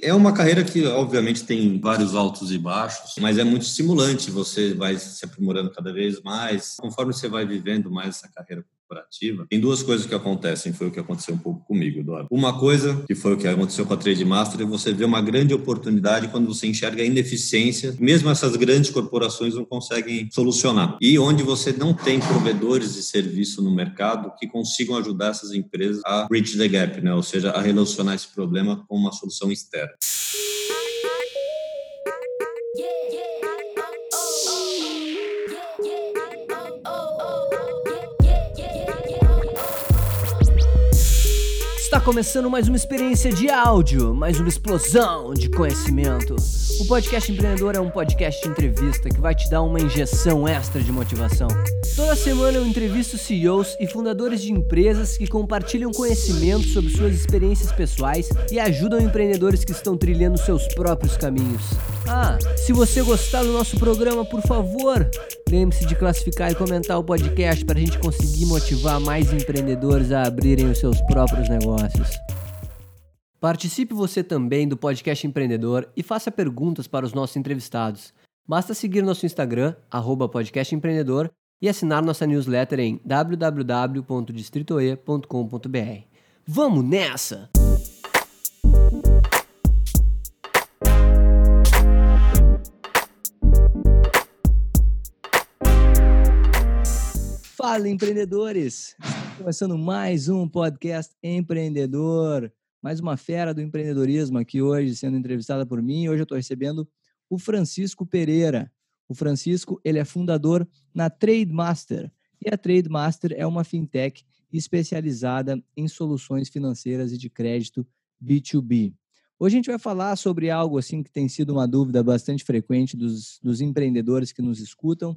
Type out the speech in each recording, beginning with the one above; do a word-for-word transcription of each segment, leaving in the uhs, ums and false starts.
É uma carreira que, obviamente, tem vários altos e baixos, mas é muito estimulante. Você vai se aprimorando cada vez mais. Conforme você vai vivendo mais essa carreira corporativa, tem duas coisas que acontecem. Foi o que aconteceu um pouco comigo, Eduardo. Uma coisa, que foi o que aconteceu com a Trademaster, é você vê uma grande oportunidade quando você enxerga a ineficiência. Mesmo essas grandes corporações não conseguem solucionar. E onde você não tem provedores de serviço no mercado que consigam ajudar essas empresas a bridge the gap, né? Ou seja, a relacionar esse problema com uma solução externa. Está começando mais uma experiência de áudio, mais uma explosão de conhecimento. O Podcast Empreendedor é um podcast de entrevista que vai te dar uma injeção extra de motivação. Toda semana eu entrevisto C E Os e fundadores de empresas que compartilham conhecimento sobre suas experiências pessoais e ajudam empreendedores que estão trilhando seus próprios caminhos. Ah, se você gostar do nosso programa, por favor, lembre-se de classificar e comentar o podcast para a gente conseguir motivar mais empreendedores a abrirem os seus próprios negócios. Participe você também do Podcast Empreendedor e faça perguntas para os nossos entrevistados. Basta seguir nosso Instagram, arroba Podcast Empreendedor, e assinar nossa newsletter em w w w ponto distrito e ponto com ponto b r. Vamos nessa! Fala, empreendedores! Começando mais um Podcast Empreendedor, mais uma fera do empreendedorismo aqui hoje, sendo entrevistada por mim. Hoje eu estou recebendo o Francisco Pereira. O Francisco, ele é fundador na Trademaster. E a Trademaster é uma fintech especializada em soluções financeiras e de crédito B dois B. Hoje a gente vai falar sobre algo assim que tem sido uma dúvida bastante frequente dos, dos empreendedores que nos escutam,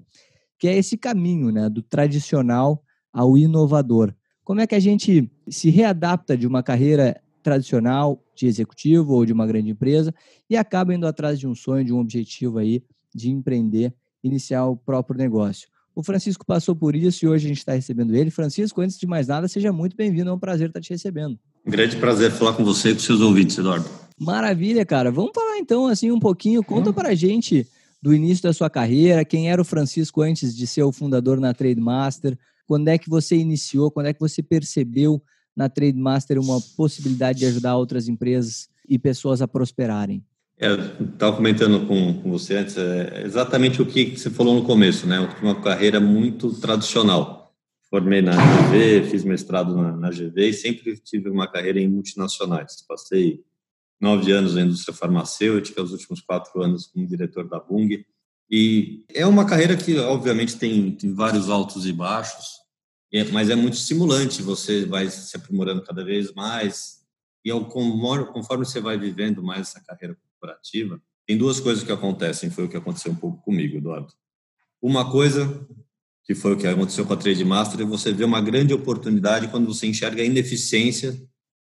que é esse caminho, né, do tradicional ao inovador. Como é que a gente se readapta de uma carreira tradicional de executivo ou de uma grande empresa e acaba indo atrás de um sonho, de um objetivo aí de empreender, iniciar o próprio negócio. O Francisco passou por isso e hoje a gente está recebendo ele. Francisco, antes de mais nada, seja muito bem-vindo. É um prazer estar te recebendo. Grande prazer falar com você e com seus ouvintes, Eduardo. Maravilha, cara. Vamos falar então assim um pouquinho. Conta hum. pra gente do início da sua carreira, quem era o Francisco antes de ser o fundador na Trademaster, quando é que você iniciou, quando é que você percebeu na Trademaster uma possibilidade de ajudar outras empresas e pessoas a prosperarem? Eu estava comentando com você antes, é exatamente o que você falou no começo, né? Uma carreira muito tradicional. Formei na G V, fiz mestrado na, na G V e sempre tive uma carreira em multinacionais. Passei nove anos na indústria farmacêutica, os últimos quatro anos como diretor da Bunge. E é uma carreira que, obviamente, tem, tem vários altos e baixos, mas é muito estimulante. Você vai se aprimorando cada vez mais. E ao, conforme você vai vivendo mais essa carreira corporativa, tem duas coisas que acontecem. Foi o que aconteceu um pouco comigo, Eduardo. Uma coisa, que foi o que aconteceu com a Trademaster, é você vê uma grande oportunidade quando você enxerga a ineficiência.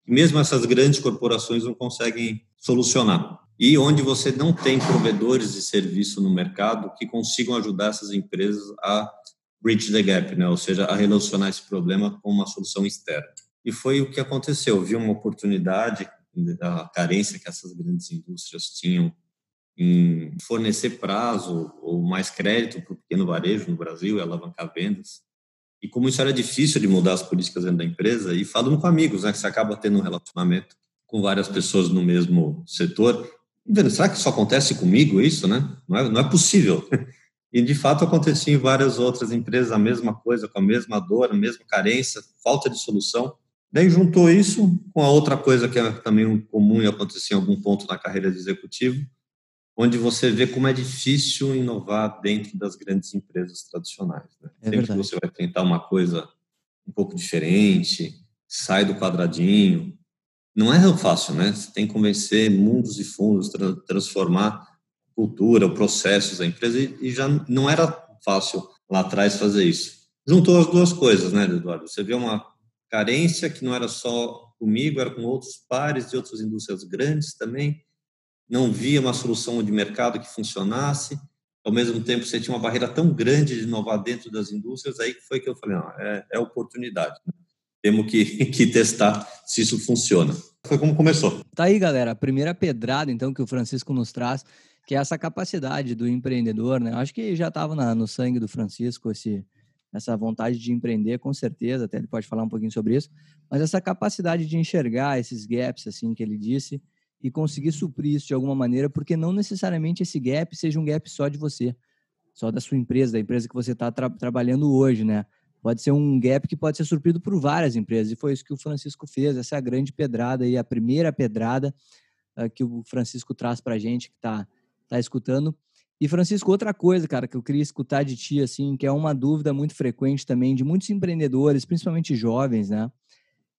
Mesmo essas grandes corporações não conseguem solucionar. E onde você não tem provedores de serviço no mercado que consigam ajudar essas empresas a bridge the gap, né? Ou seja, a relacionar esse problema com uma solução externa. E foi o que aconteceu. Eu vi uma oportunidade, a carência que essas grandes indústrias tinham em fornecer prazo ou mais crédito para o pequeno varejo no Brasil e alavancar vendas. E como isso era difícil de mudar as políticas dentro da empresa, e falando com amigos, né, que você acaba tendo um relacionamento com várias pessoas no mesmo setor, será que isso acontece comigo, isso, né? Não é, não é possível. E, de fato, acontecia em várias outras empresas a mesma coisa, com a mesma dor, a mesma carência, falta de solução. Daí juntou isso com a outra coisa que é também comum e acontecia em algum ponto na carreira de executivo, onde você vê como é difícil inovar dentro das grandes empresas tradicionais. Né? É Sempre verdade. Que você vai tentar uma coisa um pouco diferente, sai do quadradinho. Não é fácil, né? Você tem que convencer mundos e fundos, tra- transformar cultura, processos da empresa, e, e já não era fácil lá atrás fazer isso. Juntou as duas coisas, né, Eduardo? Você vê uma carência que não era só comigo, era com outros pares de outras indústrias grandes também. Não via uma solução de mercado que funcionasse, ao mesmo tempo você tinha uma barreira tão grande de inovar dentro das indústrias, aí foi que eu falei, não, é, é oportunidade. Né? temos que, que testar se isso funciona. Foi como começou. Tá aí, galera. A primeira pedrada, então, que o Francisco nos traz, que é essa capacidade do empreendedor, né? Acho que já estava no sangue do Francisco esse, essa vontade de empreender, com certeza, até ele pode falar um pouquinho sobre isso, mas essa capacidade de enxergar esses gaps, assim, que ele disse, e conseguir suprir isso de alguma maneira, porque não necessariamente esse gap seja um gap só de você, só da sua empresa, da empresa que você está tra- trabalhando hoje, né? Pode ser um gap que pode ser suprido por várias empresas, e foi isso que o Francisco fez, essa é a grande pedrada, e a primeira pedrada uh, que o Francisco traz para a gente, que está... tá escutando. E, Francisco, outra coisa, cara, que eu queria escutar de ti, assim, que é uma dúvida muito frequente também de muitos empreendedores, principalmente jovens, né?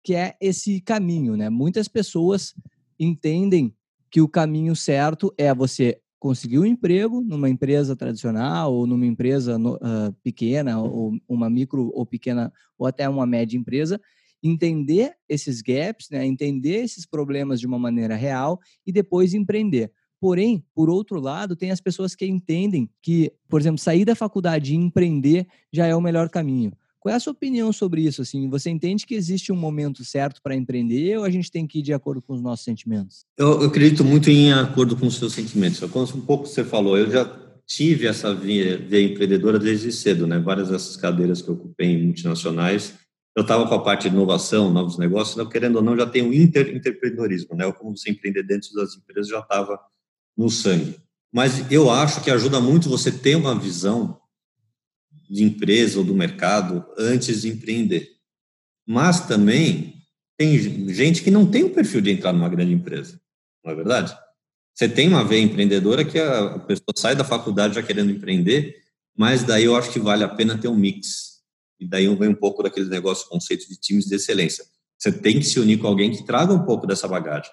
Que é esse caminho, né? Muitas pessoas entendem que o caminho certo é você conseguir um emprego numa empresa tradicional ou numa empresa uh, pequena, ou uma micro ou pequena, ou até uma média empresa, entender esses gaps, né? Entender esses problemas de uma maneira real e depois empreender. Porém, por outro lado, tem as pessoas que entendem que, por exemplo, sair da faculdade e empreender já é o melhor caminho. Qual é a sua opinião sobre isso? Assim, você entende que existe um momento certo para empreender ou a gente tem que ir de acordo com os nossos sentimentos? Eu, eu acredito muito em acordo com os seus sentimentos. Eu conheço um pouco o que você falou. Eu já tive essa via, via empreendedora desde cedo, né? Várias dessas cadeiras que eu ocupei em multinacionais. Eu estava com a parte de inovação, novos negócios, não, querendo ou não, já tem o inter-empreendedorismo, né? Como você empreender dentro das empresas já estava no sangue. Mas eu acho que ajuda muito você ter uma visão de empresa ou do mercado antes de empreender. Mas também tem gente que não tem o perfil de entrar numa grande empresa, não é verdade? Você tem uma veia empreendedora que a pessoa sai da faculdade já querendo empreender, mas daí eu acho que vale a pena ter um mix. E daí vem um pouco daquele negócio, conceito de times de excelência. Você tem que se unir com alguém que traga um pouco dessa bagagem.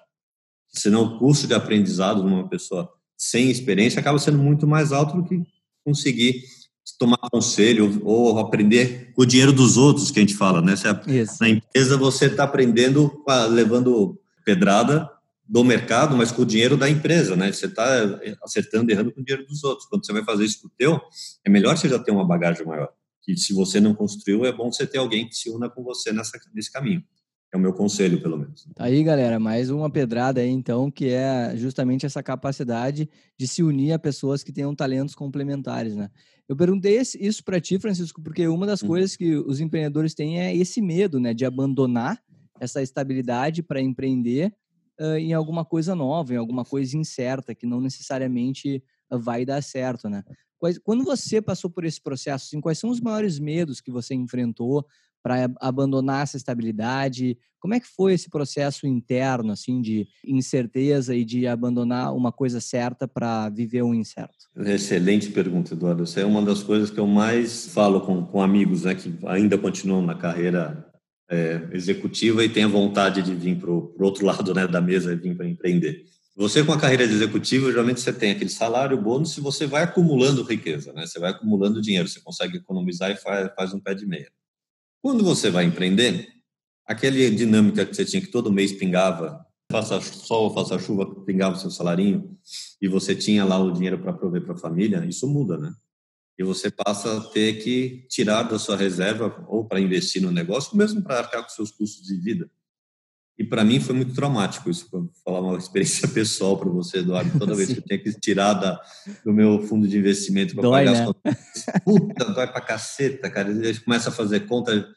Senão o custo de aprendizado de uma pessoa sem experiência acaba sendo muito mais alto do que conseguir tomar conselho ou aprender com o dinheiro dos outros, que a gente fala, né? Isso. Na empresa você está aprendendo, levando pedrada do mercado, mas com o dinheiro da empresa, né? Você está acertando, errando com o dinheiro dos outros. Quando você vai fazer isso com o teu, é melhor você já ter uma bagagem maior. E se você não construiu, é bom você ter alguém que se una com você nessa, nesse caminho. É o meu conselho, pelo menos. Tá aí, galera, mais uma pedrada aí, então, que é justamente essa capacidade de se unir a pessoas que tenham talentos complementares, né? Eu perguntei isso para ti, Francisco, porque uma das hum. coisas que os empreendedores têm é esse medo, né, de abandonar essa estabilidade para empreender uh, em alguma coisa nova, em alguma coisa incerta, que não necessariamente uh, vai dar certo, né? Quais, quando você passou por esse processo, assim, quais são os maiores medos que você enfrentou para abandonar essa estabilidade? Como é que foi esse processo interno, assim, de incerteza e de abandonar uma coisa certa para viver um incerto? Excelente pergunta, Eduardo. Essa é uma das coisas que eu mais falo com, com amigos, né, que ainda continuam na carreira é, executiva e têm a vontade de vir para o outro lado, né, da mesa e vir para empreender. Você, com a carreira de executivo, geralmente você tem aquele salário, bônus, e você vai acumulando riqueza, né? Você vai acumulando dinheiro, você consegue economizar e faz, faz um pé de meia. Quando você vai empreender, aquela dinâmica que você tinha que todo mês pingava, faça sol, faça chuva, pingava o seu salarinho e você tinha lá o dinheiro para prover para a família, isso muda, né? E você passa a ter que tirar da sua reserva ou para investir no negócio, ou mesmo para arcar com seus custos de vida. E para mim foi muito traumático isso, para falar uma experiência pessoal para você, Eduardo. Toda vez que eu tinha que tirar da, do meu fundo de investimento para pagar, né, as contas, puta, dói pra caceta, cara. Eles começam a fazer conta.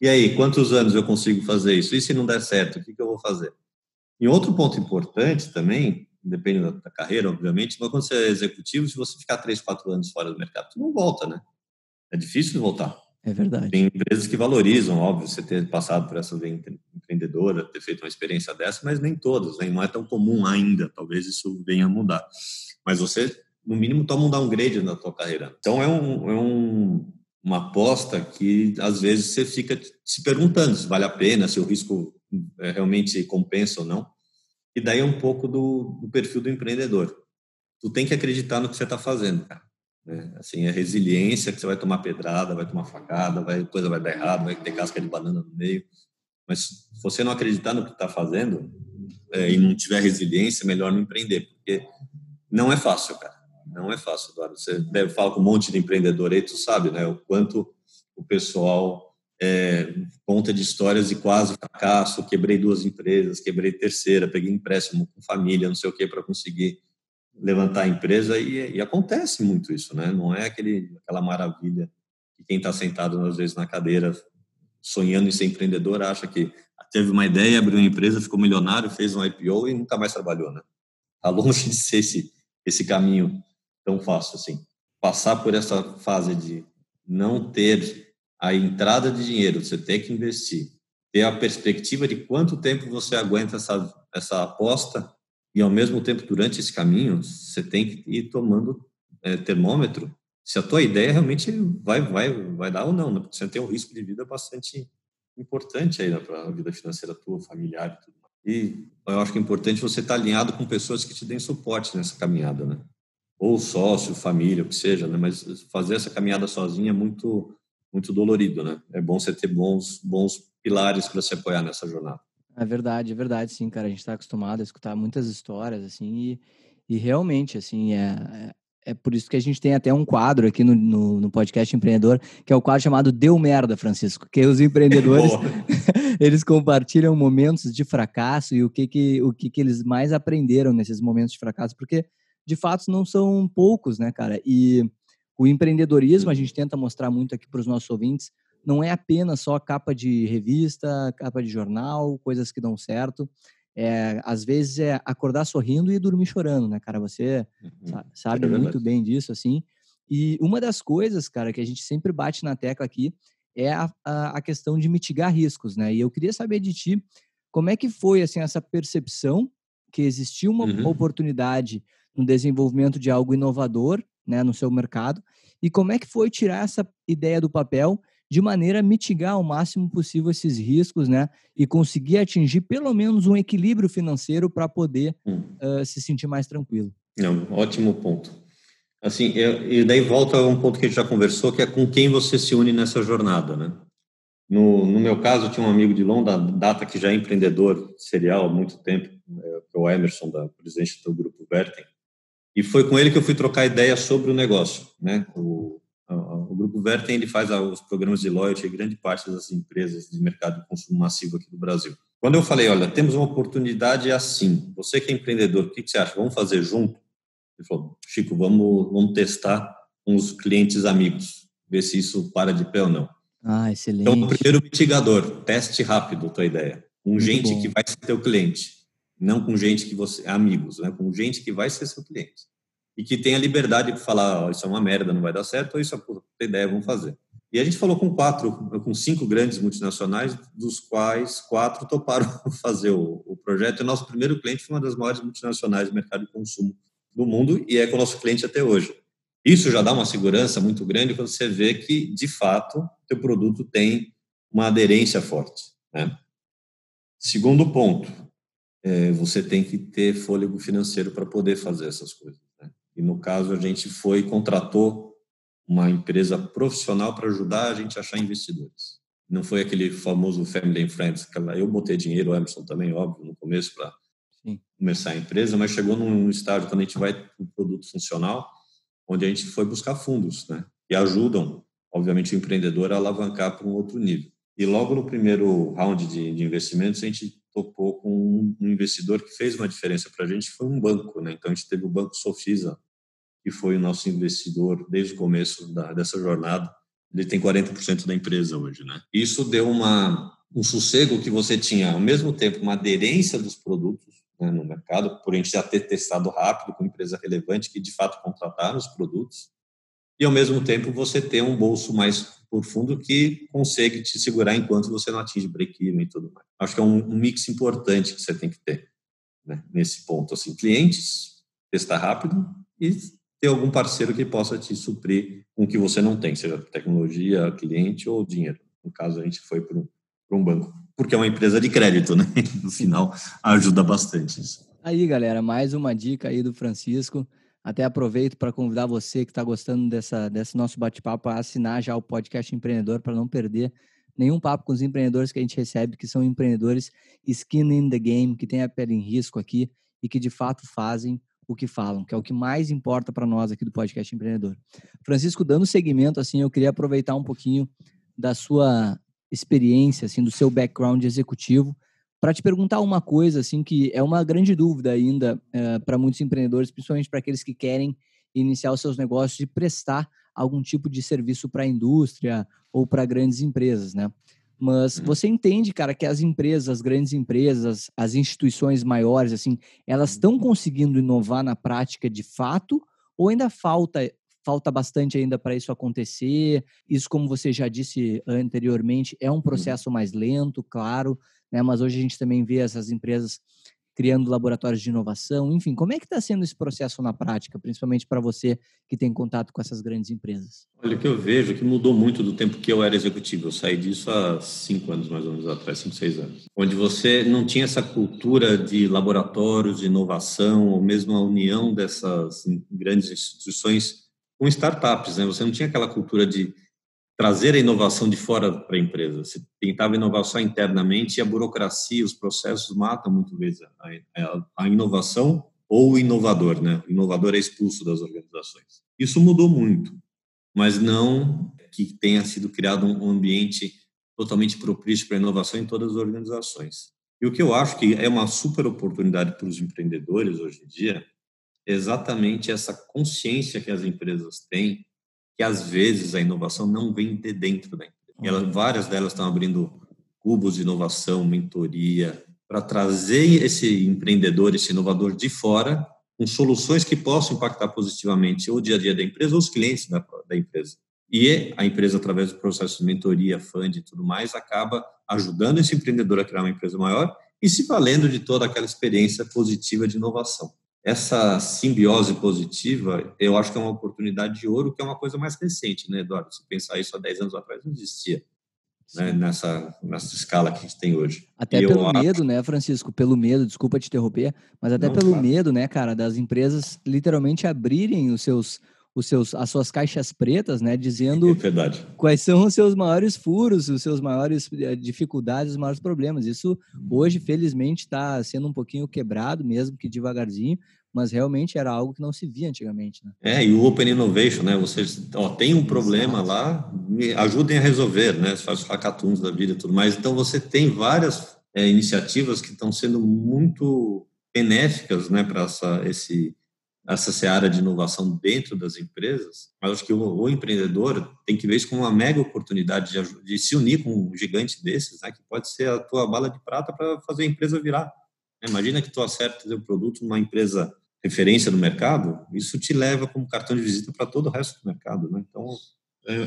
E aí, quantos anos eu consigo fazer isso? E se não der certo, o que, que eu vou fazer? E outro ponto importante também, depende da, da carreira, obviamente, mas quando você é executivo, se você ficar três, quatro anos fora do mercado, você não volta, né? É difícil voltar. É verdade. Tem empresas que valorizam, óbvio, você ter passado por essa veia empreendedora, ter feito uma experiência dessa, mas nem todas, né? Não é tão comum ainda, talvez isso venha a mudar. Mas você, no mínimo, toma um downgrade na tua carreira. Então é, um, é um, uma aposta que, às vezes, você fica se perguntando se vale a pena, se o risco realmente compensa ou não. E daí é um pouco do, do perfil do empreendedor. Tu tem que acreditar no que você está fazendo, cara. É, assim, é resiliência, que você vai tomar pedrada, vai tomar facada, vai, coisa vai dar errado, vai ter casca de banana no meio. Mas se você não acreditar no que está fazendo é, e não tiver resiliência, melhor não empreender, porque não é fácil, cara. Não é fácil, Eduardo. Você deve falar com um monte de empreendedor aí, tu sabe, né, o quanto o pessoal é, conta de histórias de quase fracasso, quebrei duas empresas, quebrei terceira, peguei empréstimo com família, não sei o que, para conseguir levantar a empresa, e, e acontece muito isso, né? Não é aquele, aquela maravilha que quem está sentado, às vezes, na cadeira, sonhando em ser empreendedor, acha que teve uma ideia, abriu uma empresa, ficou milionário, fez um I P O e nunca mais trabalhou, né? Está longe de ser esse, esse caminho tão fácil, assim. Passar por essa fase de não ter a entrada de dinheiro, você tem que investir, ter a perspectiva de quanto tempo você aguenta essa, essa aposta, e, ao mesmo tempo, durante esse caminho, você tem que ir tomando é, termômetro se a tua ideia realmente vai, vai, vai dar ou não, né? Porque você tem um risco de vida bastante importante aí, né, para a vida financeira tua, familiar e tudo mais. E eu acho que é importante você estar alinhado com pessoas que te deem suporte nessa caminhada, né? Ou sócio, família, o que seja, né? Mas fazer essa caminhada sozinha é muito, muito dolorido, né? É bom você ter bons, bons pilares para se apoiar nessa jornada. É verdade, é verdade, sim, cara. A gente está acostumado a escutar muitas histórias, assim, e, e realmente, assim, é, é, é por isso que a gente tem até um quadro aqui no, no, no Podcast Empreendedor, que é o quadro chamado Deu Merda, Francisco, que os empreendedores, eles compartilham momentos de fracasso e o que que, o que que eles mais aprenderam nesses momentos de fracasso, porque, de fato, não são poucos, né, cara? E o empreendedorismo, a gente tenta mostrar muito aqui para os nossos ouvintes, não é apenas só capa de revista, capa de jornal, coisas que dão certo. É, às vezes é acordar sorrindo e dormir chorando, né, cara? Você uhum. sabe é muito bem disso, assim. E uma das coisas, cara, que a gente sempre bate na tecla aqui é a, a, a questão de mitigar riscos, né? E eu queria saber de ti, como é que foi, assim, essa percepção que existia uma uhum. oportunidade no desenvolvimento de algo inovador, né, no seu mercado, e como é que foi tirar essa ideia do papel de maneira a mitigar ao máximo possível esses riscos, né? E conseguir atingir pelo menos um equilíbrio financeiro para poder hum. uh, se sentir mais tranquilo. Não, ótimo ponto. Assim, eu, e daí volta a um ponto que a gente já conversou, que é com quem você se une nessa jornada, né? No, no meu caso, eu tinha um amigo de longa data que já é empreendedor serial há muito tempo, que é o Emerson, da, presidente do Grupo Vertem, e foi com ele que eu fui trocar ideia sobre o negócio, né? O O Grupo Vertem, ele faz os programas de loyalty em grande parte das empresas de mercado de consumo massivo aqui do Brasil. Quando eu falei, olha, temos uma oportunidade assim, você que é empreendedor, o que você acha? Vamos fazer junto? Ele falou, Chico, vamos, vamos testar com os clientes amigos, ver se isso para de pé ou não. Ah, excelente. Então, primeiro mitigador, teste rápido a tua ideia. Com Muito gente bom. que vai ser teu cliente, não com gente que você... Amigos, né? Com gente que vai ser seu cliente. E que tenha liberdade para falar, oh, isso é uma merda, não vai dar certo, ou isso é uma puta ideia, vamos fazer. E a gente falou com quatro, com cinco grandes multinacionais, dos quais quatro toparam fazer o, o projeto. E o nosso primeiro cliente foi uma das maiores multinacionais de mercado de consumo do mundo e é com o nosso cliente até hoje. Isso já dá uma segurança muito grande quando você vê que, de fato, teu produto tem uma aderência forte, né? Segundo ponto, é, você tem que ter fôlego financeiro para poder fazer essas coisas. E, no caso, a gente foi e contratou uma empresa profissional para ajudar a gente a achar investidores. Não foi aquele famoso Family and Friends. Eu botei dinheiro, o Emerson também, óbvio, no começo para começar a empresa, mas chegou num estágio quando a gente vai para um produto funcional, onde a gente foi buscar fundos, né? E ajudam, obviamente, o empreendedor a alavancar para um outro nível. E logo no primeiro round de, de investimentos, a gente topou com um investidor que fez uma diferença para a gente, foi um banco, né? Então, a gente teve o Banco Sofisa, que foi o nosso investidor desde o começo da, dessa jornada. Ele tem quarenta por cento da empresa hoje, né? Isso deu uma, um sossego que você tinha, ao mesmo tempo, uma aderência dos produtos, né, no mercado, por a gente já ter testado rápido com empresa relevante que, de fato, contrataram os produtos. E, ao mesmo tempo, você ter um bolso mais profundo que consegue te segurar enquanto você não atinge break-even e tudo mais. Acho que é um, um mix importante que você tem que ter, né, nesse ponto. Assim, clientes, testar rápido e ter algum parceiro que possa te suprir com o que você não tem, seja tecnologia, cliente ou dinheiro. No caso, a gente foi para um, para um banco, porque é uma empresa de crédito, né? No final, ajuda bastante isso. Aí, galera, mais uma dica aí do Francisco. Até aproveito para convidar você que está gostando dessa, desse nosso bate-papo a assinar já o Podcast Empreendedor para não perder nenhum papo com os empreendedores que a gente recebe, que são empreendedores skin in the game, que têm a pele em risco aqui e que de fato fazem o que falam, que é o que mais importa para nós aqui do Podcast Empreendedor. Francisco, dando seguimento, assim, eu queria aproveitar um pouquinho da sua experiência, assim, do seu background executivo, para te perguntar uma coisa, assim, que é uma grande dúvida ainda é, para muitos empreendedores, principalmente para aqueles que querem iniciar os seus negócios e prestar algum tipo de serviço para a indústria ou para grandes empresas, né? Mas você entende, cara, que as empresas, as grandes empresas, as instituições maiores, assim, elas estão conseguindo inovar na prática de fato, ou ainda falta, falta bastante ainda para isso acontecer? Isso, como você já disse anteriormente, é um processo mais lento, claro, né? Mas hoje a gente também vê essas empresas criando laboratórios de inovação. Enfim, como é que está sendo esse processo na prática, principalmente para você que tem contato com essas grandes empresas? Olha, o que eu vejo é que mudou muito do tempo que eu era executivo. Eu saí disso há cinco anos, mais ou menos, atrás, cinco, seis anos. Onde você não tinha essa cultura de laboratórios, de inovação, ou mesmo a união dessas grandes instituições com startups, né? Você não tinha aquela cultura de trazer a inovação de fora para a empresa. Você tentava inovar só internamente e a burocracia, os processos matam muitas vezes a, a inovação ou o inovador, né? O inovador é expulso das organizações. Isso mudou muito, mas não que tenha sido criado um ambiente totalmente propício para a inovação em todas as organizações. E o que eu acho que é uma super oportunidade para os empreendedores hoje em dia é exatamente essa consciência que as empresas têm que, às vezes, a inovação não vem de dentro da empresa. Ela, várias delas estão abrindo cubos de inovação, mentoria, para trazer esse empreendedor, esse inovador de fora, com soluções que possam impactar positivamente o dia a dia da empresa ou os clientes da, da empresa. E a empresa, através do processo de mentoria, funding e tudo mais, acaba ajudando esse empreendedor a criar uma empresa maior e se valendo de toda aquela experiência positiva de inovação. Essa simbiose positiva, eu acho que é uma oportunidade de ouro, que é uma coisa mais recente, né, Eduardo? Se pensar isso há dez anos atrás, não existia, né, nessa, nessa escala que a gente tem hoje. Até e pelo eu... medo, né, Francisco? Pelo medo, desculpa te interromper, mas até não, pelo claro. medo, né, cara, das empresas literalmente abrirem os seus, os seus, as suas caixas pretas, né, dizendo é verdade. Quais são os seus maiores furos, os seus maiores dificuldades, os maiores problemas. Isso hoje, felizmente, está sendo um pouquinho quebrado, mesmo que devagarzinho, mas realmente era algo que não se via antigamente, né? É, e o Open Innovation, né? Vocês, ó, tem um problema Exato. lá, me ajudem a resolver, né? Você faz os hackathons da vida e tudo mais. Então, você tem várias é, iniciativas que estão sendo muito benéficas, né, para essa, esse, essa seara de inovação dentro das empresas. Mas acho que o, o empreendedor tem que ver isso como uma mega oportunidade de, de se unir com um gigante desses, né, que pode ser a tua bala de prata para fazer a empresa virar. Imagina que tu acerta o produto numa empresa referência no mercado, isso te leva como cartão de visita para todo o resto do mercado, né? Então,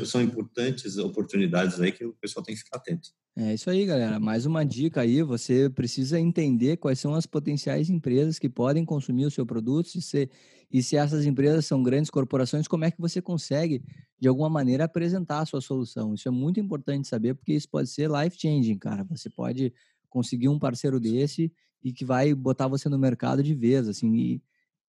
são importantes oportunidades aí que o pessoal tem que ficar atento. É isso aí, galera. Mais uma dica aí, você precisa entender quais são as potenciais empresas que podem consumir o seu produto e se, e se essas empresas são grandes corporações, como é que você consegue, de alguma maneira, apresentar a sua solução. Isso é muito importante saber, porque isso pode ser life-changing, cara. Você pode conseguir um parceiro desse e que vai botar você no mercado de vez, assim, e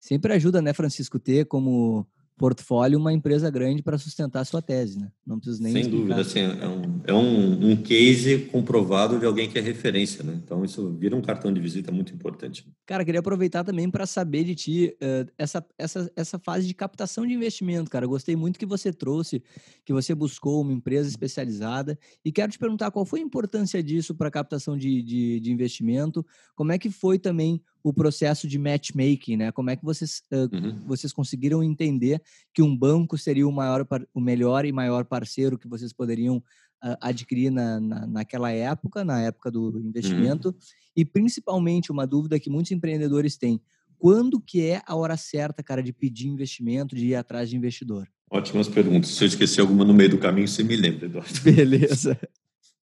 sempre ajuda, né, Francisco, ter como portfólio uma empresa grande para sustentar a sua tese, né? Não preciso nem Sem explicar. Dúvida, assim, é, um, é um, um case comprovado de alguém que é referência, né? Então, isso vira um cartão de visita muito importante. Cara, queria aproveitar também para saber de ti uh, essa, essa, essa fase de captação de investimento, cara. Gostei muito que você trouxe, que você buscou uma empresa especializada, e quero te perguntar qual foi a importância disso para a captação de, de, de investimento, como é que foi também o processo de matchmaking, né? Como é que vocês, uh, uhum. vocês conseguiram entender que um banco seria o, maior, o melhor e maior parceiro que vocês poderiam uh, adquirir na, na, naquela época, na época do investimento? Uhum. E, principalmente, uma dúvida que muitos empreendedores têm: quando que é a hora certa, cara, de pedir investimento, de ir atrás de investidor? Ótimas perguntas. Se eu esquecer alguma no meio do caminho, você me lembra, Eduardo. Beleza.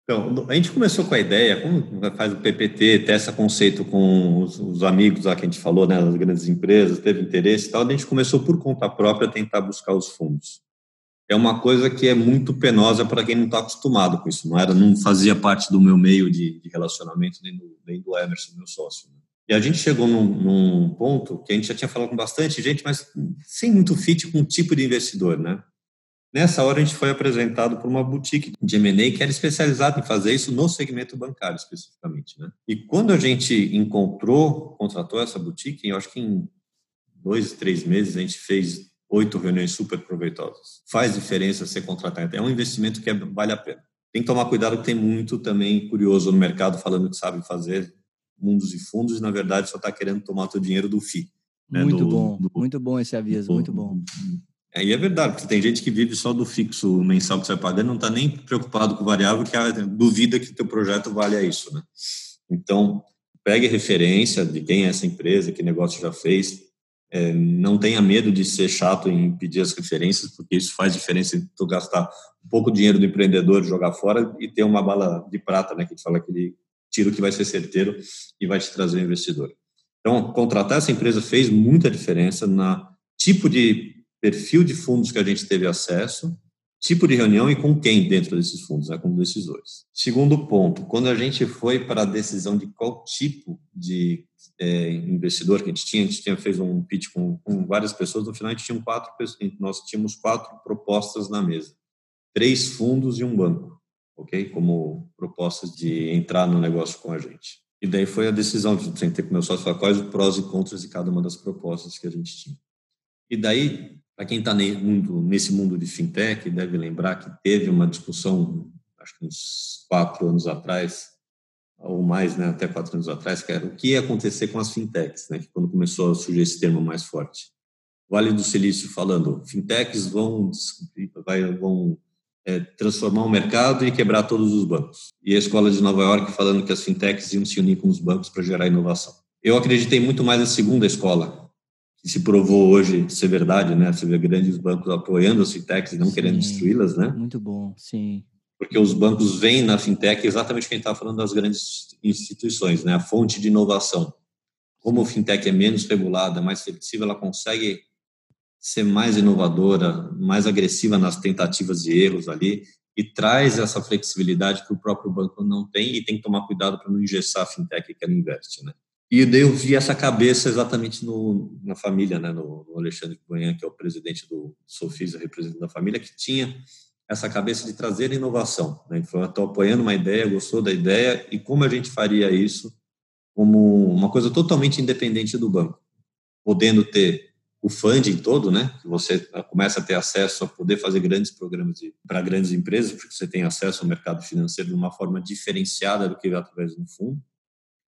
Então, a gente começou com a ideia, como faz o P P T, testa conceito com os, os amigos lá que a gente falou, né, das grandes empresas, teve interesse e tal, a gente começou por conta própria a tentar buscar os fundos. É uma coisa que é muito penosa para quem não está acostumado com isso, não era, não fazia parte do meu meio de, de relacionamento, nem do, nem do Emerson, meu sócio. E a gente chegou num, num ponto que a gente já tinha falado com bastante gente, mas sem muito fit com o tipo de investidor, né? Nessa hora, a gente foi apresentado por uma boutique de M e A que era especializada em fazer isso no segmento bancário, especificamente, né? E quando a gente encontrou, contratou essa boutique, eu acho que em dois, três meses, a gente fez oito reuniões super proveitosas. Faz diferença você contratar. É um investimento que vale a pena. Tem que tomar cuidado, que tem muito também curioso no mercado falando que sabe fazer mundos e fundos e, na verdade, só está querendo tomar teu dinheiro do F I I. Né? Muito do, bom, do, muito bom esse aviso, do, muito bom. É, e é verdade, porque tem gente que vive só do fixo mensal que você vai pagando, não está nem preocupado com o variável, que a, duvida que o teu projeto valha isso. Né? Então, pegue referência de quem é essa empresa, que negócio já fez. É, não tenha medo de ser chato em pedir as referências, porque isso faz diferença entre tu gastar um pouco de dinheiro do empreendedor, jogar fora e ter uma bala de prata, né, que a gente fala, aquele tiro que vai ser certeiro e vai te trazer um investidor. Então, contratar essa empresa fez muita diferença no tipo de perfil de fundos que a gente teve acesso, tipo de reunião e com quem dentro desses fundos, né, como decisores. Segundo ponto, quando a gente foi para a decisão de qual tipo de é, investidor que a gente tinha, a gente tinha, fez um pitch com, com várias pessoas, no final a gente tinha quatro, nós tínhamos quatro propostas na mesa, três fundos e um banco, ok? Como propostas de entrar no negócio com a gente. E daí foi a decisão, de ter com meu sócio, falar quais os prós e contras de cada uma das propostas que a gente tinha. E daí, para quem está nesse mundo de fintech, deve lembrar que teve uma discussão, acho que uns quatro anos atrás, ou mais, né, até quatro anos atrás, que era o que ia acontecer com as fintechs, né, que quando começou a surgir esse termo mais forte. Vale do Silício falando, fintechs vão, vão é, transformar o mercado e quebrar todos os bancos. E a escola de Nova York falando que as fintechs iam se unir com os bancos para gerar inovação. Eu acreditei muito mais na segunda escola, que se provou hoje ser verdade, né? Você vê grandes bancos apoiando as fintechs e não sim, querendo destruí-las, né? Muito bom, sim. Porque os bancos veem na fintech exatamente o que a gente está falando das grandes instituições, né? A fonte de inovação. Como a fintech é menos regulada, mais flexível, ela consegue ser mais inovadora, mais agressiva nas tentativas e erros ali e traz essa flexibilidade que o próprio banco não tem e tem que tomar cuidado para não engessar a fintech que ela investe, né? E daí eu vi essa cabeça exatamente no, na família, né, no, no Alexandre Cunha, que é o presidente do Sofisa, representante da família, que tinha essa cabeça de trazer inovação. Né? Ele falou, estou apoiando uma ideia, gostou da ideia, e como a gente faria isso como uma coisa totalmente independente do banco, podendo ter o funding todo, né, que você começa a ter acesso a poder fazer grandes programas para grandes empresas, porque você tem acesso ao mercado financeiro de uma forma diferenciada do que através de um fundo.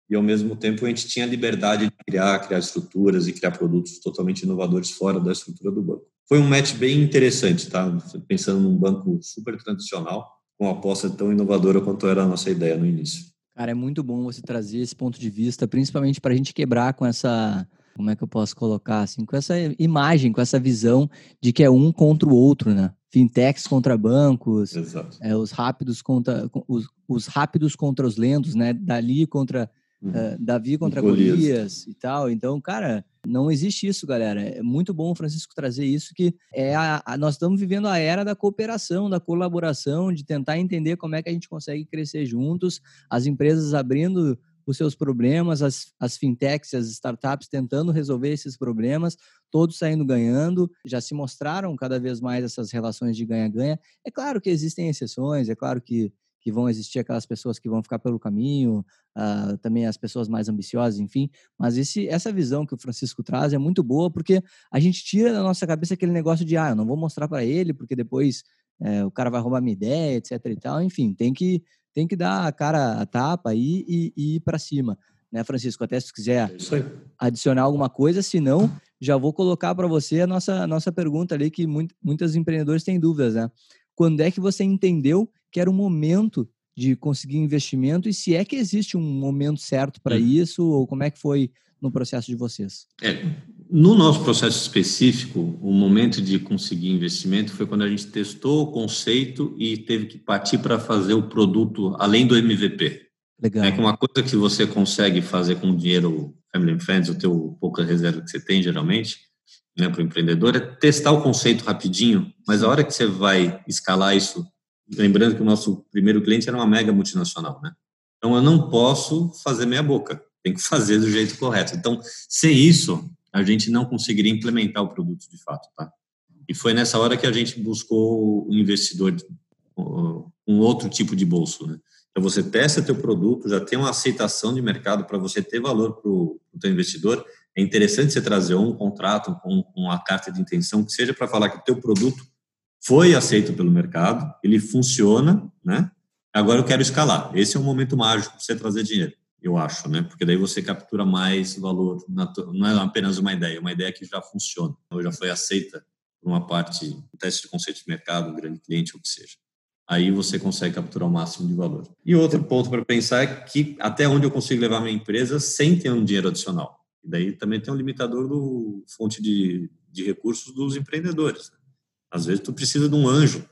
E, ao mesmo tempo, a gente tinha a liberdade de criar, criar estruturas e criar produtos totalmente inovadores fora da estrutura do banco. Foi um match bem interessante, tá? Pensando num banco super tradicional, com uma aposta tão inovadora quanto era a nossa ideia no início. Cara, é muito bom você trazer esse ponto de vista, principalmente para a gente quebrar com essa... Como é que eu posso colocar? Assim, com essa imagem, com essa visão de que é um contra o outro, né? Fintechs contra bancos, é, os, rápidos contra, os, os rápidos contra os lentos, né? Dali contra... Uh, Davi contra Golias. Golias e tal. Então, cara, não existe isso, galera. É muito bom o Francisco trazer isso, que é a, a, nós estamos vivendo a era da cooperação, da colaboração, de tentar entender como é que a gente consegue crescer juntos, as empresas abrindo os seus problemas, as, as fintechs, as startups tentando resolver esses problemas, todos saindo ganhando, já se mostraram cada vez mais essas relações de ganha-ganha. É claro que existem exceções, é claro que que vão existir aquelas pessoas que vão ficar pelo caminho, uh, também as pessoas mais ambiciosas, enfim. Mas esse, essa visão que o Francisco traz é muito boa, porque a gente tira da nossa cabeça aquele negócio de ah, eu não vou mostrar para ele, porque depois é, o cara vai roubar minha ideia, etc e tal. Enfim, tem que, tem que dar a cara a tapa aí e, e ir para cima. Né, Francisco? Até se quiser adicionar alguma coisa, se não, já vou colocar para você a nossa, nossa pergunta ali, que muito, muitos empreendedores têm dúvidas, né? Quando é que você entendeu que era o momento de conseguir investimento e se é que existe um momento certo para isso ou como é que foi no processo de vocês? É, no nosso processo específico, o momento de conseguir investimento foi quando a gente testou o conceito e teve que partir para fazer o produto além do M V P. Legal. É uma coisa que você consegue fazer com o dinheiro Family and Friends, o teu pouca reserva que você tem geralmente, né, para o empreendedor, é testar o conceito rapidinho, mas a hora que você vai escalar isso, lembrando que o nosso primeiro cliente era uma mega multinacional, né? Então, eu não posso fazer meia boca, tem que fazer do jeito correto. Então, sem isso, a gente não conseguiria implementar o produto de fato, tá? E foi nessa hora que a gente buscou o investidor, um outro tipo de bolso, né? Então, você testa teu produto, já tem uma aceitação de mercado para você ter valor para o teu investidor. É interessante você trazer um contrato com uma carta de intenção que seja para falar que o teu produto foi aceito pelo mercado, ele funciona, né? Agora eu quero escalar. Esse é um momento mágico para você trazer dinheiro, eu acho, né? Porque daí você captura mais valor. Natu... Não é apenas uma ideia, é uma ideia que já funciona, ou já foi aceita por uma parte, um teste de conceito de mercado, um grande cliente, ou o que seja. Aí você consegue capturar o máximo de valor. E outro ponto para pensar é que até onde eu consigo levar minha empresa sem ter um dinheiro adicional. E daí também tem um limitador do fonte de, de recursos dos empreendedores. Né? Às vezes, tu precisa de um anjo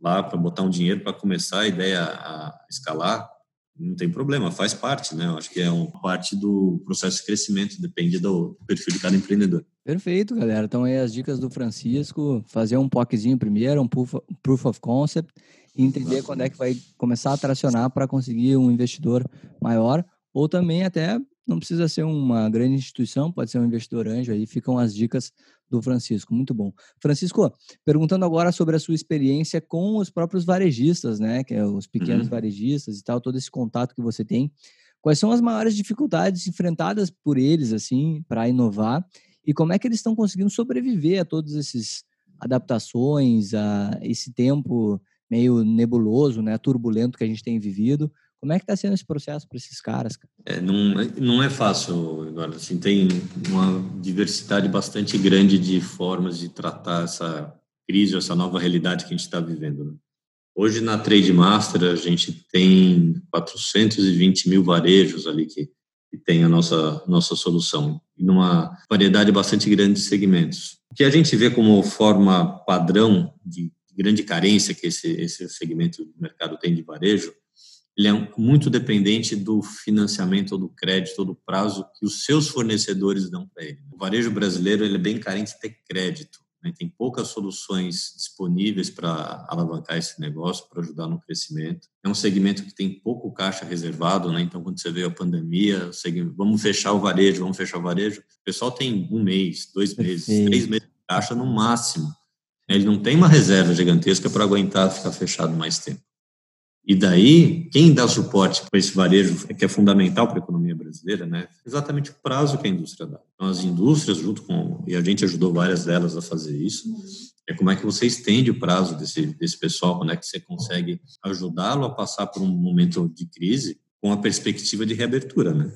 lá para botar um dinheiro para começar a ideia a escalar. Não tem problema, faz parte, né? Eu acho que é uma parte do processo de crescimento, depende do perfil de cada empreendedor. Perfeito, galera. Então, aí as dicas do Francisco, fazer um POCzinho primeiro, um proof of concept, e entender quando é que vai começar a tracionar para conseguir um investidor maior, ou também até não precisa ser uma grande instituição, pode ser um investidor anjo, aí ficam as dicas do Francisco. Muito bom. Francisco, perguntando agora sobre a sua experiência com os próprios varejistas, né, que é os pequenos uhum. varejistas e tal, todo esse contato que você tem, quais são as maiores dificuldades enfrentadas por eles, assim, para inovar, e como é que eles estão conseguindo sobreviver a todas essas adaptações, a esse tempo meio nebuloso, né, turbulento que a gente tem vivido? Como é que está sendo esse processo para esses caras? É, não, não é fácil, Eduardo. Assim, tem uma diversidade bastante grande de formas de tratar essa crise, essa nova realidade que a gente está vivendo. Né? Hoje, na Trademaster, a gente tem quatrocentos e vinte mil varejos ali que, que tem a nossa, nossa solução, e numa variedade bastante grande de segmentos. O que a gente vê como forma padrão de grande carência que esse, esse segmento do mercado tem de varejo, ele é muito dependente do financiamento, ou do crédito, ou do prazo que os seus fornecedores dão para ele. O varejo brasileiro ele é bem carente de ter crédito, né? Tem poucas soluções disponíveis para alavancar esse negócio, para ajudar no crescimento. É um segmento que tem pouco caixa reservado, né? Então, quando você vê a pandemia, vamos fechar o varejo, vamos fechar o varejo, o pessoal tem um mês, dois meses, Sim. três meses de caixa no máximo. Ele não tem uma reserva gigantesca para aguentar ficar fechado mais tempo. E daí, quem dá suporte para esse varejo, que é fundamental para a economia brasileira, né? Exatamente o prazo que a indústria dá. Então, as indústrias, junto com, e a gente ajudou várias delas a fazer isso, é como é que você estende o prazo desse, desse pessoal, quando é que você consegue ajudá-lo a passar por um momento de crise com a perspectiva de reabertura, né?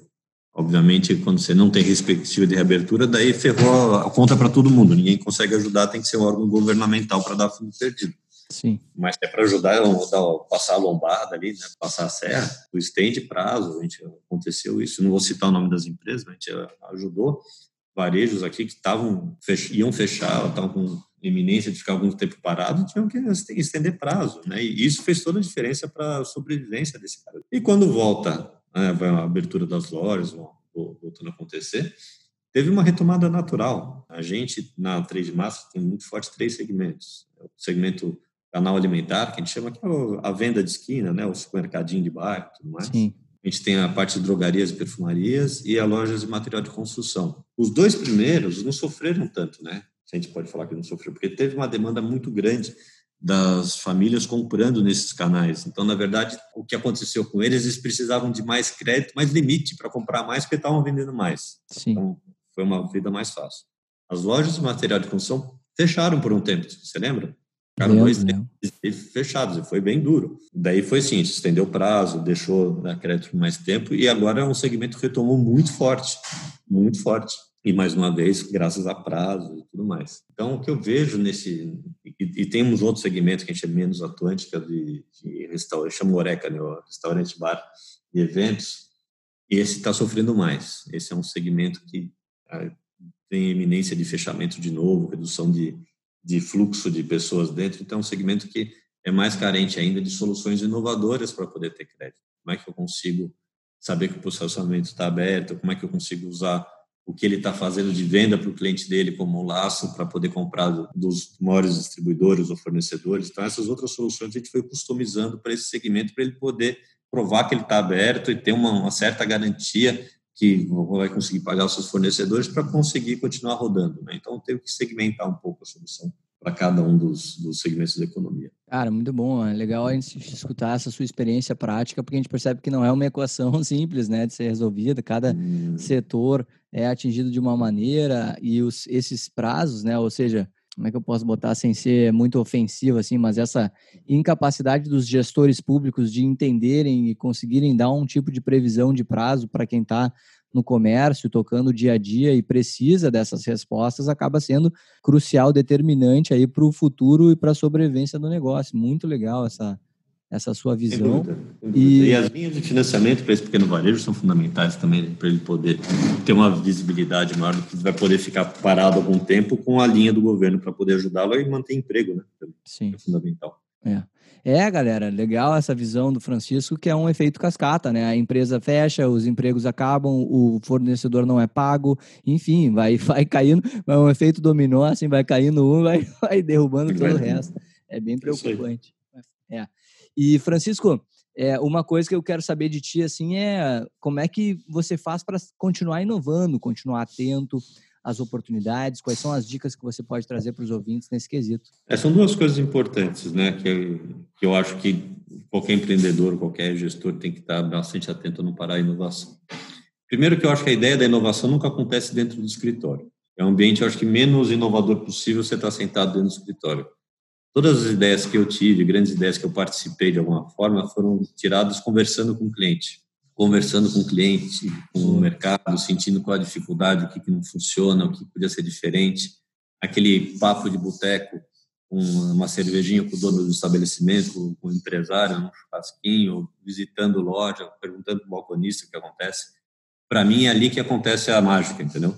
Obviamente, quando você não tem perspectiva de reabertura, daí ferrou a conta para todo mundo. Ninguém consegue ajudar, tem que ser um órgão governamental para dar fundo perdido. Sim. Mas é para ajudar, eu dar, passar a lombada ali, né? Passar a serra, o estende prazo, a gente, aconteceu isso, não vou citar o nome das empresas, mas a gente ajudou varejos aqui que estavam, fech, iam fechar, estavam com iminência de ficar algum tempo parado, tinham que estender prazo, né? E isso fez toda a diferença para a sobrevivência desse cara. E quando volta, né, a abertura das lojas, voltando a acontecer, teve uma retomada natural. A gente, na Trademaster, tem muito forte três segmentos. O segmento canal alimentar, que a gente chama que é a venda de esquina, né? O supermercadinho de bairro e tudo mais. Sim. A gente tem a parte de drogarias e perfumarias e a loja de material de construção. Os dois primeiros não sofreram tanto, né? A gente pode falar que não sofreu, porque teve uma demanda muito grande das famílias comprando nesses canais. Então, na verdade, o que aconteceu com eles, eles precisavam de mais crédito, mais limite para comprar mais, porque estavam vendendo mais. Sim. Então, foi uma vida mais fácil. As lojas de material de construção fecharam por um tempo, você lembra? Ficaram dois meses fechados, e foi bem duro. Daí foi assim, estendeu o prazo, deixou dar crédito por mais tempo, e agora é um segmento que retomou muito forte, muito forte. E, mais uma vez, graças a prazo e tudo mais. Então, o que eu vejo nesse... E, e temos outro segmento que a gente é menos atuante, que é de, de restaurante, chama Oreca, né? Restaurante, bar e eventos. E esse está sofrendo mais. Esse é um segmento que ah, tem iminência de fechamento de novo, redução de... de fluxo de pessoas dentro, então é um segmento que é mais carente ainda de soluções inovadoras para poder ter crédito. Como é que eu consigo saber que o processamento está aberto? Como é que eu consigo usar o que ele está fazendo de venda para o cliente dele como um laço para poder comprar dos maiores distribuidores ou fornecedores? Então, essas outras soluções a gente foi customizando para esse segmento para ele poder provar que ele está aberto e ter uma, uma certa garantia que vai conseguir pagar os seus fornecedores para conseguir continuar rodando, né? Então, teve que segmentar um pouco a solução para cada um dos, dos segmentos da economia. Cara, muito bom. É legal a gente escutar essa sua experiência prática, porque a gente percebe que não é uma equação simples, né, de ser resolvida. Cada hum. setor é atingido de uma maneira e os, esses prazos, né, ou seja, como é que eu posso botar sem ser muito ofensivo, assim, mas essa incapacidade dos gestores públicos de entenderem e conseguirem dar um tipo de previsão de prazo para quem está no comércio, tocando o dia a dia e precisa dessas respostas, acaba sendo crucial, determinante aí para o futuro e para a sobrevivência do negócio. Muito legal essa, essa sua visão. Tem muita, tem muita. E... e as linhas de financiamento para esse pequeno varejo são fundamentais também, né, para ele poder ter uma visibilidade maior do que vai poder ficar parado algum tempo com a linha do governo para poder ajudá-lo e manter emprego, né? Sim. É fundamental. É. É, galera, legal essa visão do Francisco, que é um efeito cascata, né? A empresa fecha, os empregos acabam, o fornecedor não é pago, enfim, vai, vai caindo, é um efeito dominó, assim, vai caindo um, vai, vai derrubando todo o resto. É bem preocupante. É. E, Francisco, é, uma coisa que eu quero saber de ti, assim, é como é que você faz para continuar inovando, continuar atento às oportunidades? Quais são as dicas que você pode trazer para os ouvintes nesse quesito? É, são duas coisas importantes, né, que eu, que eu acho que qualquer empreendedor, qualquer gestor tem que estar bastante atento a não parar a inovação. Primeiro, que eu acho que a ideia da inovação nunca acontece dentro do escritório. É um ambiente, eu acho que, menos inovador possível você estar sentado dentro do escritório. Todas as ideias que eu tive, grandes ideias que eu participei de alguma forma, foram tiradas conversando com o cliente. Conversando com o cliente, com o mercado, sentindo qual a dificuldade, o que, que não funciona, o que podia ser diferente. Aquele papo de boteco, uma cervejinha com o dono do estabelecimento, com o empresário, um churrasquinho, visitando loja, perguntando para o balconista o que acontece. Para mim, é ali que acontece a mágica, entendeu?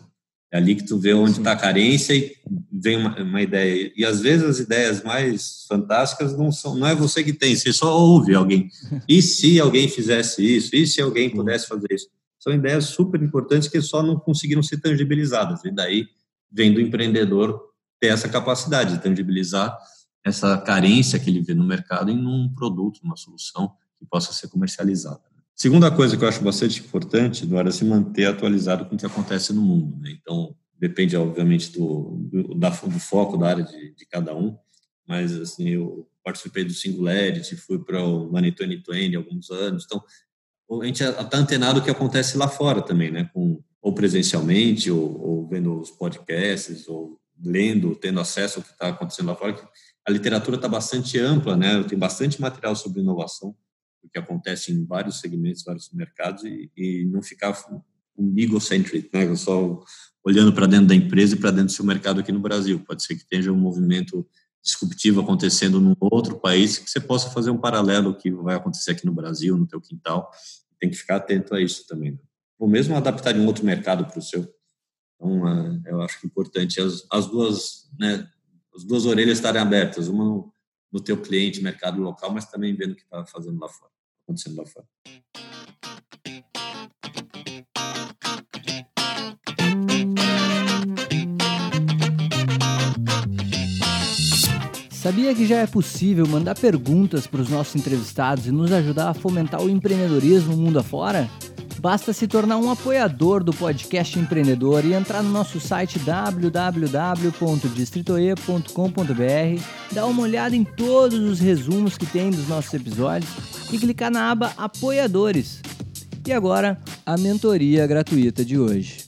É ali que tu vê onde está a carência e vem uma, uma ideia. E, às vezes, as ideias mais fantásticas não são, não é você que tem, você só ouve alguém. E se alguém fizesse isso? E se alguém pudesse fazer isso? São ideias super importantes que só não conseguiram ser tangibilizadas. E daí vem do empreendedor ter essa capacidade de tangibilizar essa carência que ele vê no mercado em um produto, uma solução que possa ser comercializada. Segunda coisa que eu acho bastante importante, Eduardo, é se manter atualizado com o que acontece no mundo, né? Então, depende, obviamente, do, do, da, do foco da área de, de cada um, mas, assim, eu participei do Singularity, fui para o Money dois mil e vinte há alguns anos, então, a gente está antenado o que acontece lá fora também, né? Com, ou presencialmente, ou, ou vendo os podcasts, ou lendo, tendo acesso ao que está acontecendo lá fora. A literatura está bastante ampla, né? Tem bastante material sobre inovação, que acontece em vários segmentos, vários mercados, e, e não ficar um egocentric, né? Só olhando para dentro da empresa e para dentro do seu mercado aqui no Brasil. Pode ser que tenha um movimento disruptivo acontecendo num outro país que você possa fazer um paralelo que vai acontecer aqui no Brasil, no teu quintal. Tem que ficar atento a isso também. Ou mesmo adaptar de um outro mercado para o seu. Então, eu acho que é importante as, as duas, né, as duas orelhas estarem abertas, uma no, no teu cliente, mercado local, mas também vendo o que está fazendo lá fora. acontecendo lá fora. Sabia que já é possível mandar perguntas para os nossos entrevistados e nos ajudar a fomentar o empreendedorismo mundo afora? Basta se tornar um apoiador do Podcast Empreendedor e entrar no nosso site w w w ponto distrito e ponto com ponto b r, dar uma olhada em todos os resumos que tem dos nossos episódios e clicar na aba Apoiadores. E agora, a mentoria gratuita de hoje.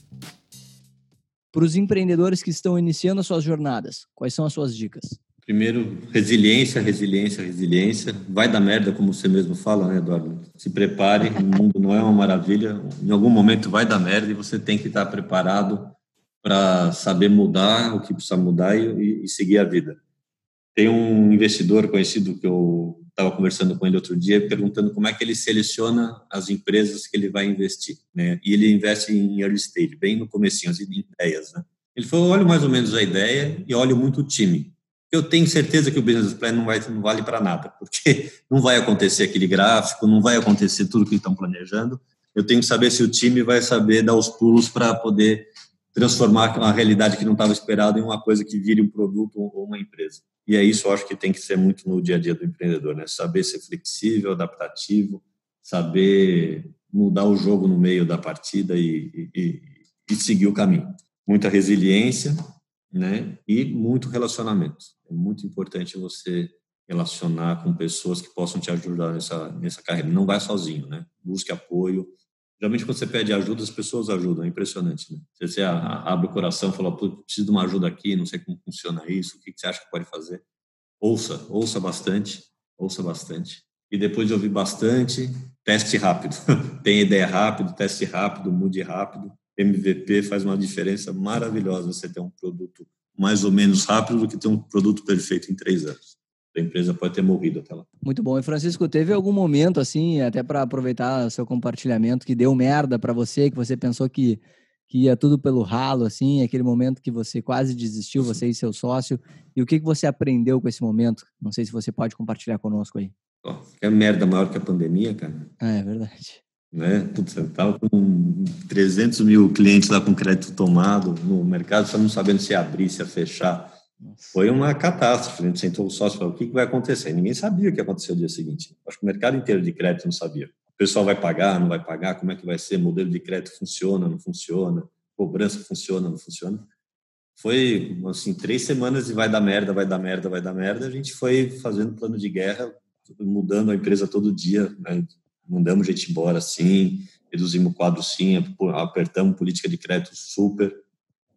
Para os empreendedores que estão iniciando as suas jornadas, quais são as suas dicas? Primeiro, resiliência, resiliência, resiliência. Vai dar merda, como você mesmo fala, né, Eduardo? Se prepare, o mundo não é uma maravilha. Em algum momento vai dar merda e você tem que estar preparado para saber mudar o que precisa mudar e, e seguir a vida. Tem um investidor conhecido que eu estava conversando com ele outro dia, perguntando como é que ele seleciona as empresas que ele vai investir, né? E ele investe em early stage, bem no comecinho, as ideias, né? Ele falou, olho mais ou menos a ideia e olho muito o time. Eu tenho certeza que o business plan não, vai, não vale para nada, porque não vai acontecer aquele gráfico, não vai acontecer tudo que estão planejando. Eu tenho que saber se o time vai saber dar os pulos para poder transformar uma realidade que não estava esperada em uma coisa que vire um produto ou uma empresa. E é isso, eu acho que tem que ser muito no dia a dia do empreendedor, né? Saber ser flexível, adaptativo, saber mudar o jogo no meio da partida e, e, e seguir o caminho. Muita resiliência, né? E muito relacionamento. É muito importante você relacionar com pessoas que possam te ajudar nessa, nessa carreira. Não vai sozinho, né? Busque apoio, Geralmente, quando você pede ajuda, as pessoas ajudam. É impressionante, né? Você abre o coração e fala, pô, preciso de uma ajuda aqui, não sei como funciona isso, o que você acha que pode fazer? Ouça, ouça bastante, ouça bastante. E depois de ouvir bastante, teste rápido. Tem ideia rápido, teste rápido, mude rápido. M V P faz uma diferença maravilhosa você ter um produto mais ou menos rápido do que ter um produto perfeito em três anos. A empresa pode ter morrido até lá. Muito bom. E, Francisco, teve algum momento, assim, até para aproveitar o seu compartilhamento, que deu merda para você, que você pensou que, que ia tudo pelo ralo, assim, aquele momento que você quase desistiu, você e seu sócio. E o que, que você aprendeu com esse momento? Não sei se você pode compartilhar conosco aí. Oh, que é merda maior que a pandemia, cara. É, é verdade. Né? Putz, eu tava com trezentos mil clientes lá com crédito tomado no mercado, só não sabendo se abrir, se fechar. Foi uma catástrofe. A gente sentou o sócio e falou, o que vai acontecer? E ninguém sabia o que aconteceu no dia seguinte. Acho que o mercado inteiro de crédito não sabia. O pessoal vai pagar, não vai pagar, como é que vai ser? Modelo de crédito funciona, não funciona? Cobrança funciona, não funciona? Foi, assim, três semanas e vai dar merda, vai dar merda, vai dar merda. A gente foi fazendo plano de guerra, mudando a empresa todo dia, né? Mandamos gente embora, sim, reduzimos o quadro, sim, apertamos política de crédito super.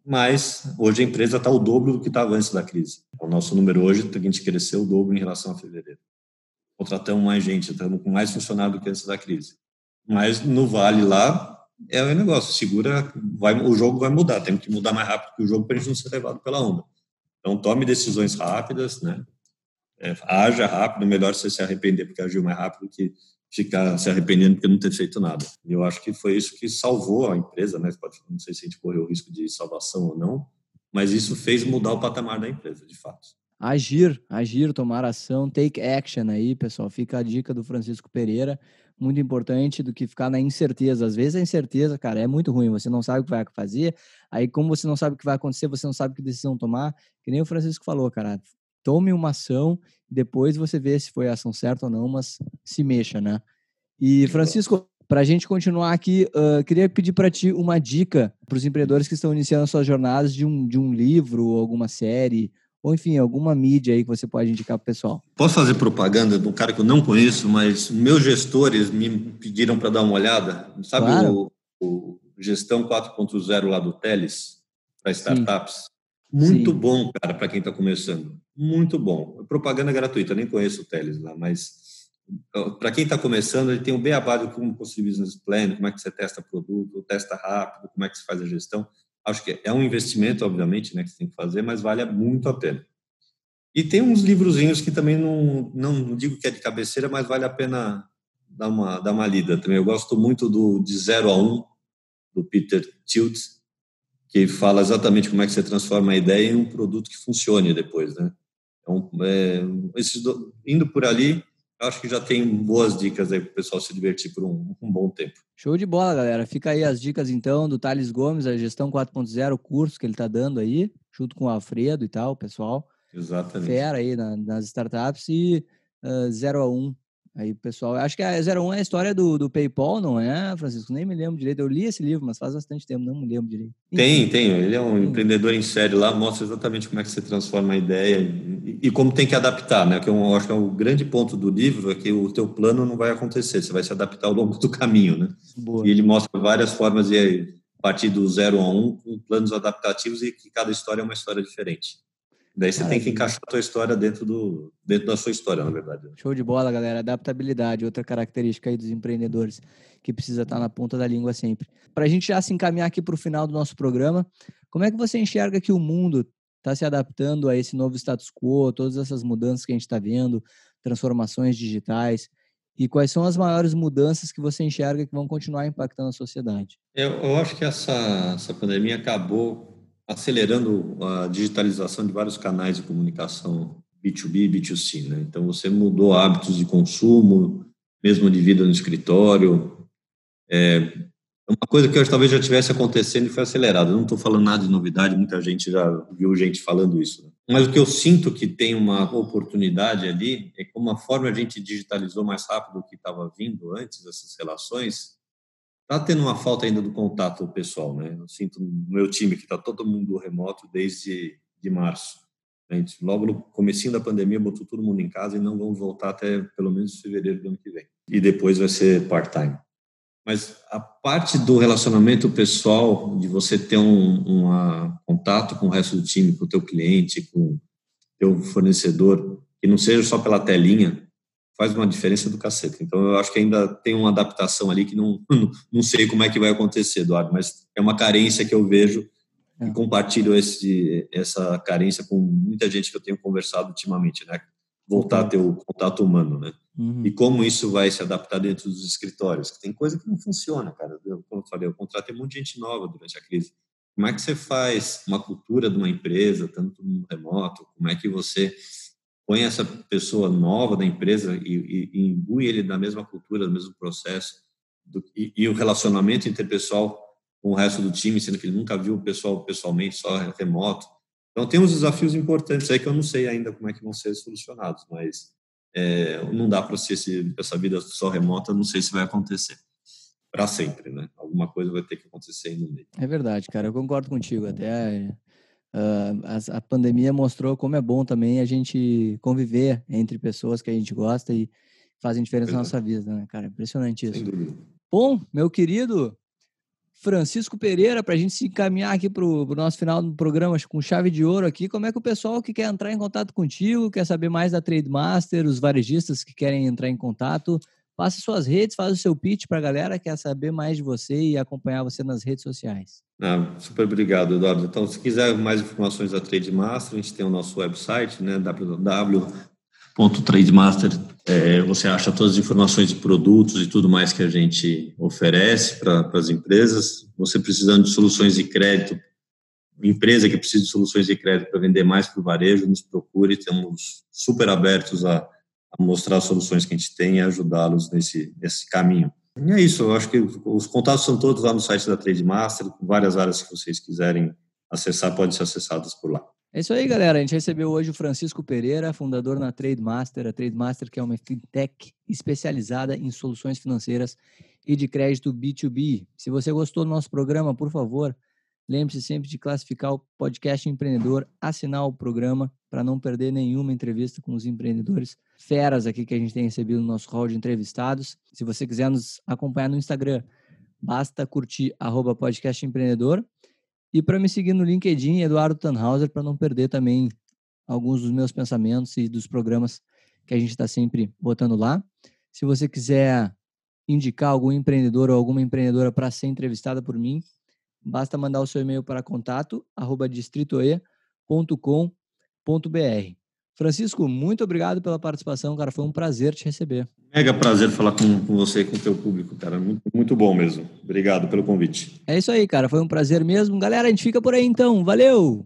Mas hoje a empresa está o dobro do que estava antes da crise. O nosso número hoje, a gente cresceu o dobro em relação a fevereiro. Contratamos mais gente, estamos com mais funcionário do que antes da crise. Mas no Vale lá, é o negócio, segura, vai, o jogo vai mudar, temos que mudar mais rápido que o jogo para a gente não ser levado pela onda. Então tome decisões rápidas, né? É, haja rápido, melhor você se arrepender porque agiu mais rápido que ficar se arrependendo porque não ter feito nada. E eu acho que foi isso que salvou a empresa, né? Não sei se a gente correu o risco de salvação ou não, mas isso fez mudar o patamar da empresa, de fato. Agir, agir, tomar ação, take action aí, pessoal. Fica a dica do Francisco Pereira, muito importante do que ficar na incerteza. Às vezes a incerteza, cara, é muito ruim, você não sabe o que vai fazer, aí como você não sabe o que vai acontecer, você não sabe que decisão tomar, que nem o Francisco falou, cara, tome uma ação, depois você vê se foi a ação certa ou não, mas se mexa, né? E, Francisco, para a gente continuar aqui, uh, queria pedir para ti uma dica para os empreendedores que estão iniciando suas jornadas de um, de um livro, alguma série, ou enfim, alguma mídia aí que você pode indicar para o pessoal. Posso fazer propaganda de um cara que eu não conheço, mas meus gestores me pediram para dar uma olhada. Sabe claro. o, o Gestão quatro ponto zero lá do Teles, para startups? Sim. Muito Sim. bom, cara, para quem está começando. Muito bom. Propaganda gratuita, eu nem conheço o Teles lá, mas para quem está começando, ele tem um beabá de como construir business plan, como é que você testa produto, testa rápido, como é que você faz a gestão. Acho que é um investimento, obviamente, né, que você tem que fazer, mas vale muito a pena. E tem uns livrozinhos que também não, não digo que é de cabeceira, mas vale a pena dar uma, dar uma lida também. Eu gosto muito do De Zero a Um, do Peter Thiel, que fala exatamente como é que você transforma a ideia em um produto que funcione depois, né? Então, é, esses do, indo por ali, eu acho que já tem boas dicas aí para o pessoal se divertir por um, um bom tempo. Show de bola, galera. Fica aí as dicas, então, do Thales Gomes, a Gestão quatro ponto zero, o curso que ele está dando aí, junto com o Alfredo e tal, o pessoal. Exatamente. Fera aí na, nas startups e uh, zero a um. Aí, pessoal, acho que a zero a um é a história do, do Paypal, não é, Francisco? Nem me lembro direito. Eu li esse livro, mas faz bastante tempo, não me lembro direito. Tem, tem. Ele é um empreendedor em série lá, mostra exatamente como é que você transforma a ideia e, e como tem que adaptar, né? Que eu acho que é o grande ponto do livro é que o teu plano não vai acontecer, você vai se adaptar ao longo do caminho, né? Boa. E ele mostra várias formas de partir do zero a um com planos adaptativos e que cada história é uma história diferente. Daí você Maravilha. Tem que encaixar a sua história dentro, do, dentro da sua história, na verdade. Show de bola, galera. Adaptabilidade, outra característica aí dos empreendedores que precisa estar na ponta da língua sempre. Para a gente já se encaminhar aqui para o final do nosso programa, como é que você enxerga que o mundo está se adaptando a esse novo status quo, todas essas mudanças que a gente está vendo, transformações digitais? E quais são as maiores mudanças que você enxerga que vão continuar impactando a sociedade? Eu, eu acho que essa, essa pandemia acabou acelerando a digitalização de vários canais de comunicação B dois B e B dois C, né? Então, você mudou hábitos de consumo, mesmo de vida no escritório. É uma coisa que hoje talvez já estivesse acontecendo e foi acelerada. Eu não estou falando nada de novidade, muita gente já viu gente falando isso, né? Mas o que eu sinto que tem uma oportunidade ali é que, como a forma a gente digitalizou mais rápido do que estava vindo antes, essas relações, está tendo uma falta ainda do contato pessoal, né? Eu sinto no meu time que está todo mundo remoto desde de março. A gente, logo no comecinho da pandemia, botou todo mundo em casa e não vamos voltar até pelo menos fevereiro do ano que vem. E depois vai ser part-time. Mas a parte do relacionamento pessoal, de você ter um, um contato com o resto do time, com o teu cliente, com o teu fornecedor, que não seja só pela telinha, faz uma diferença do cacete. Então, eu acho que ainda tem uma adaptação ali que não, não sei como é que vai acontecer, Eduardo, mas é uma carência que eu vejo é. e compartilho esse, essa carência com muita gente que eu tenho conversado ultimamente, né? Voltar a ter o contato humano, né? Uhum. E como isso vai se adaptar dentro dos escritórios? Tem coisa que não funciona, cara. Eu, como eu falei, eu contratei muita gente nova durante a crise. Como é que você faz uma cultura de uma empresa, tanto no remoto, como é que você... põe essa pessoa nova da empresa e, e, e imbui ele na mesma cultura, no mesmo processo, do, e, e o relacionamento interpessoal com o resto do time, sendo que ele nunca viu o pessoal pessoalmente, só remoto. Então, tem uns desafios importantes aí que eu não sei ainda como é que vão ser solucionados, mas é, não dá para ser esse, essa vida só remota, não sei se vai acontecer para sempre, né? Alguma coisa vai ter que acontecer aí no meio. É verdade, cara, eu concordo contigo, até... Uh, a, a pandemia mostrou como é bom também a gente conviver entre pessoas que a gente gosta e fazem diferença é. na nossa vida, né, cara? Impressionante isso. Bom, meu querido Francisco Pereira, para a gente se encaminhar aqui para o nosso final do programa com chave de ouro aqui, como é que o pessoal que quer entrar em contato contigo, quer saber mais da Trademaster, os varejistas que querem entrar em contato, passa suas redes, faz o seu pitch para a galera que quer saber mais de você e acompanhar você nas redes sociais. Ah, super obrigado, Eduardo. Então, se quiser mais informações da Trademaster, a gente tem o nosso website, né, w w w ponto trademaster. É, você acha todas as informações de produtos e tudo mais que a gente oferece para as empresas. Você precisando de soluções de crédito, empresa que precisa de soluções de crédito para vender mais para o varejo, nos procure. Estamos super abertos a a mostrar as soluções que a gente tem e ajudá-los nesse, nesse caminho. E é isso, eu acho que os contatos são todos lá no site da Trademaster, com várias áreas que vocês quiserem acessar, podem ser acessadas por lá. É isso aí, galera. A gente recebeu hoje o Francisco Pereira, fundador na Trademaster. A Trademaster, que é uma fintech especializada em soluções financeiras e de crédito B dois B. Se você gostou do nosso programa, por favor, lembre-se sempre de classificar o Podcast Empreendedor, assinar o programa para não perder nenhuma entrevista com os empreendedores feras aqui que a gente tem recebido no nosso hall de entrevistados. Se você quiser nos acompanhar no Instagram, basta curtir arroba podcast empreendedor e para me seguir no LinkedIn, Eduardo Tannhauser, para não perder também alguns dos meus pensamentos e dos programas que a gente está sempre botando lá. Se você quiser indicar algum empreendedor ou alguma empreendedora para ser entrevistada por mim, basta mandar o seu e-mail para contato arroba distritoe ponto com ponto br. Francisco, muito obrigado pela participação, cara. Foi um prazer te receber. Mega prazer falar com, com você e com o teu público, cara. Muito, muito bom mesmo. Obrigado pelo convite. É isso aí, cara. Foi um prazer mesmo. Galera, a gente fica por aí então. Valeu!